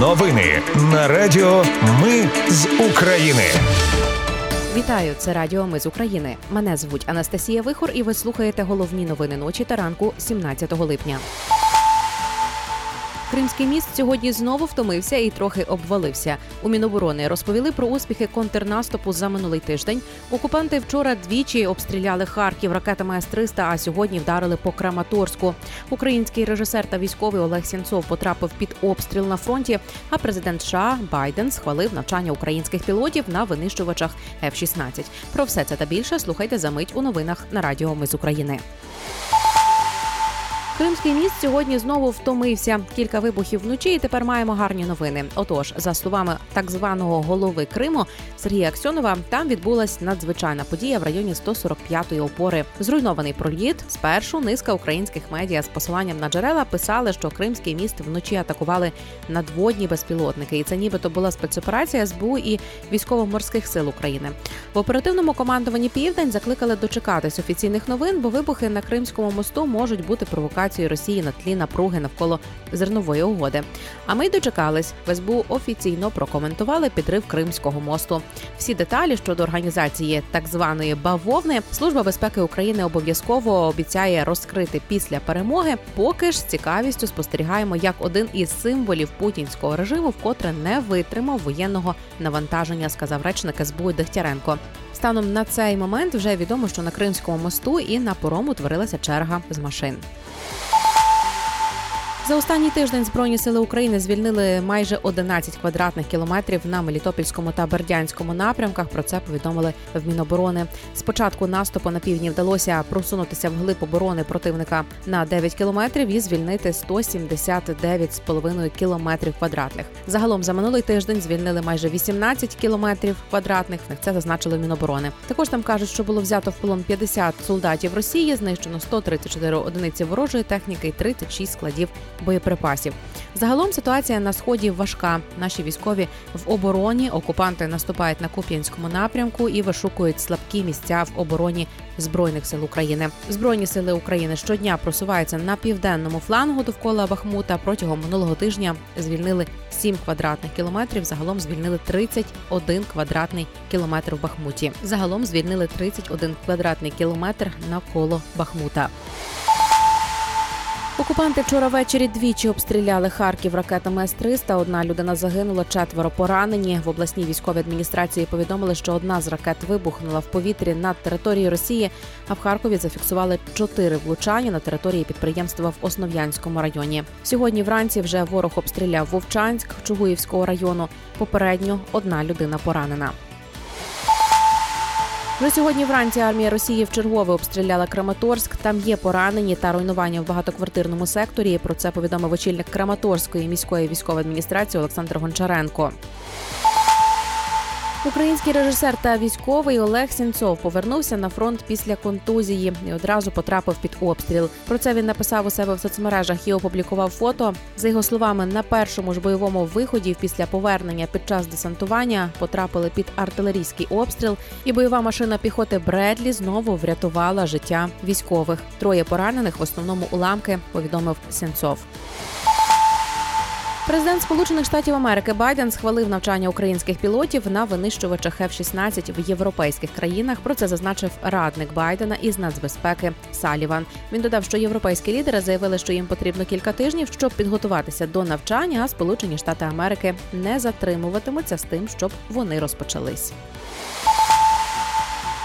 Новини на Радіо Ми з України. Вітаю, це Радіо Ми з України. Мене звуть Анастасія Вихор і ви слухаєте головні новини ночі та ранку 17 липня. Кримський міст сьогодні знову втомився і трохи обвалився. У Міноборони розповіли про успіхи контрнаступу за минулий тиждень. Окупанти вчора двічі обстріляли Харків ракетами С-300, а сьогодні вдарили по Краматорську. Український режисер та військовий Олег Сенцов потрапив під обстріл на фронті, а президент США Байден схвалив навчання українських пілотів на винищувачах F-16. Про все це та більше слухайте за мить у новинах на Радіо Ми з України. Кримський міст сьогодні знову втомився. Кілька вибухів вночі і тепер маємо гарні новини. Отож, за словами так званого голови Криму Сергія Аксьонова, там відбулась надзвичайна подія в районі 145-ї опори. Зруйнований проліт. Спершу низка українських медіа з посиланням на джерела писали, що Кримський міст вночі атакували надводні безпілотники. І це нібито була спецоперація СБУ і Військово-морських сил України. В оперативному командуванні «Південь» закликали дочекатись офіційних новин, бо вибухи на Кримському мосту можуть бути провокацією Росії на тлі напруги навколо зернової угоди. А ми дочекались. В СБУ офіційно прокоментували підрив Кримського мосту. Всі деталі щодо організації так званої бавовни Служба безпеки України обов'язково обіцяє розкрити після перемоги. Поки ж з цікавістю спостерігаємо, як один із символів путінського режиму вкотре не витримав воєнного навантаження, сказав речник СБУ Дехтяренко. Станом на цей момент вже відомо, що на Кримському мосту і на порому творилася черга з машин. За останній тиждень Збройні сили України звільнили майже 11 квадратних кілометрів на Мелітопольському та Бердянському напрямках. Про це повідомили в Міноборони. З початку наступу на півдні вдалося просунутися вглиб оборони противника на 9 кілометрів і звільнити 179,5 кілометрів квадратних. Загалом за минулий тиждень звільнили майже 18 кілометрів квадратних. Це зазначили в Міноборони. Також там кажуть, що було взято в полон 50 солдатів Росії, знищено 134 одиниці ворожої техніки і 36 складів боєприпасів. Загалом ситуація на сході важка. Наші військові в обороні, окупанти наступають на Куп'янському напрямку і вишукують слабкі місця в обороні Збройних сил України. Збройні сили України щодня просуваються на південному флангу довкола Бахмута. Протягом минулого тижня звільнили 7 квадратних кілометрів, загалом звільнили 31 квадратний кілометр в Бахмуті. Загалом звільнили 31 квадратний кілометр навколо Бахмута. Окупанти вчора ввечері двічі обстріляли Харків ракетами С-300. Одна людина загинула, 4 поранені. В обласній військовій адміністрації повідомили, що одна з ракет вибухнула в повітрі над територією Росії, а в Харкові зафіксували 4 влучання на території підприємства в Основ'янському районі. Сьогодні вранці вже ворог обстріляв Вовчанськ Чугуївського району. Попередньо одна людина поранена. Вже сьогодні вранці армія Росії вчергове обстріляла Краматорськ. Там є поранені та руйнування в багатоквартирному секторі. Про це повідомив очільник Краматорської міської військової адміністрації Олександр Гончаренко. Український режисер та військовий Олег Сенцов повернувся на фронт після контузії і одразу потрапив під обстріл. Про це він написав у себе в соцмережах і опублікував фото. За його словами, на першому ж бойовому виході після повернення під час десантування потрапили під артилерійський обстріл, і бойова машина піхоти Бредлі знову врятувала життя військових. 3 поранених, в основному уламки, повідомив Сенцов. Президент Сполучених Штатів Америки Байден схвалив навчання українських пілотів на винищувачах F-16 в європейських країнах. Про це зазначив радник Байдена із нацбезпеки Саліван. Він додав, що європейські лідери заявили, що їм потрібно кілька тижнів, щоб підготуватися до навчання, а Сполучені Штати Америки не затримуватимуться з тим, щоб вони розпочались.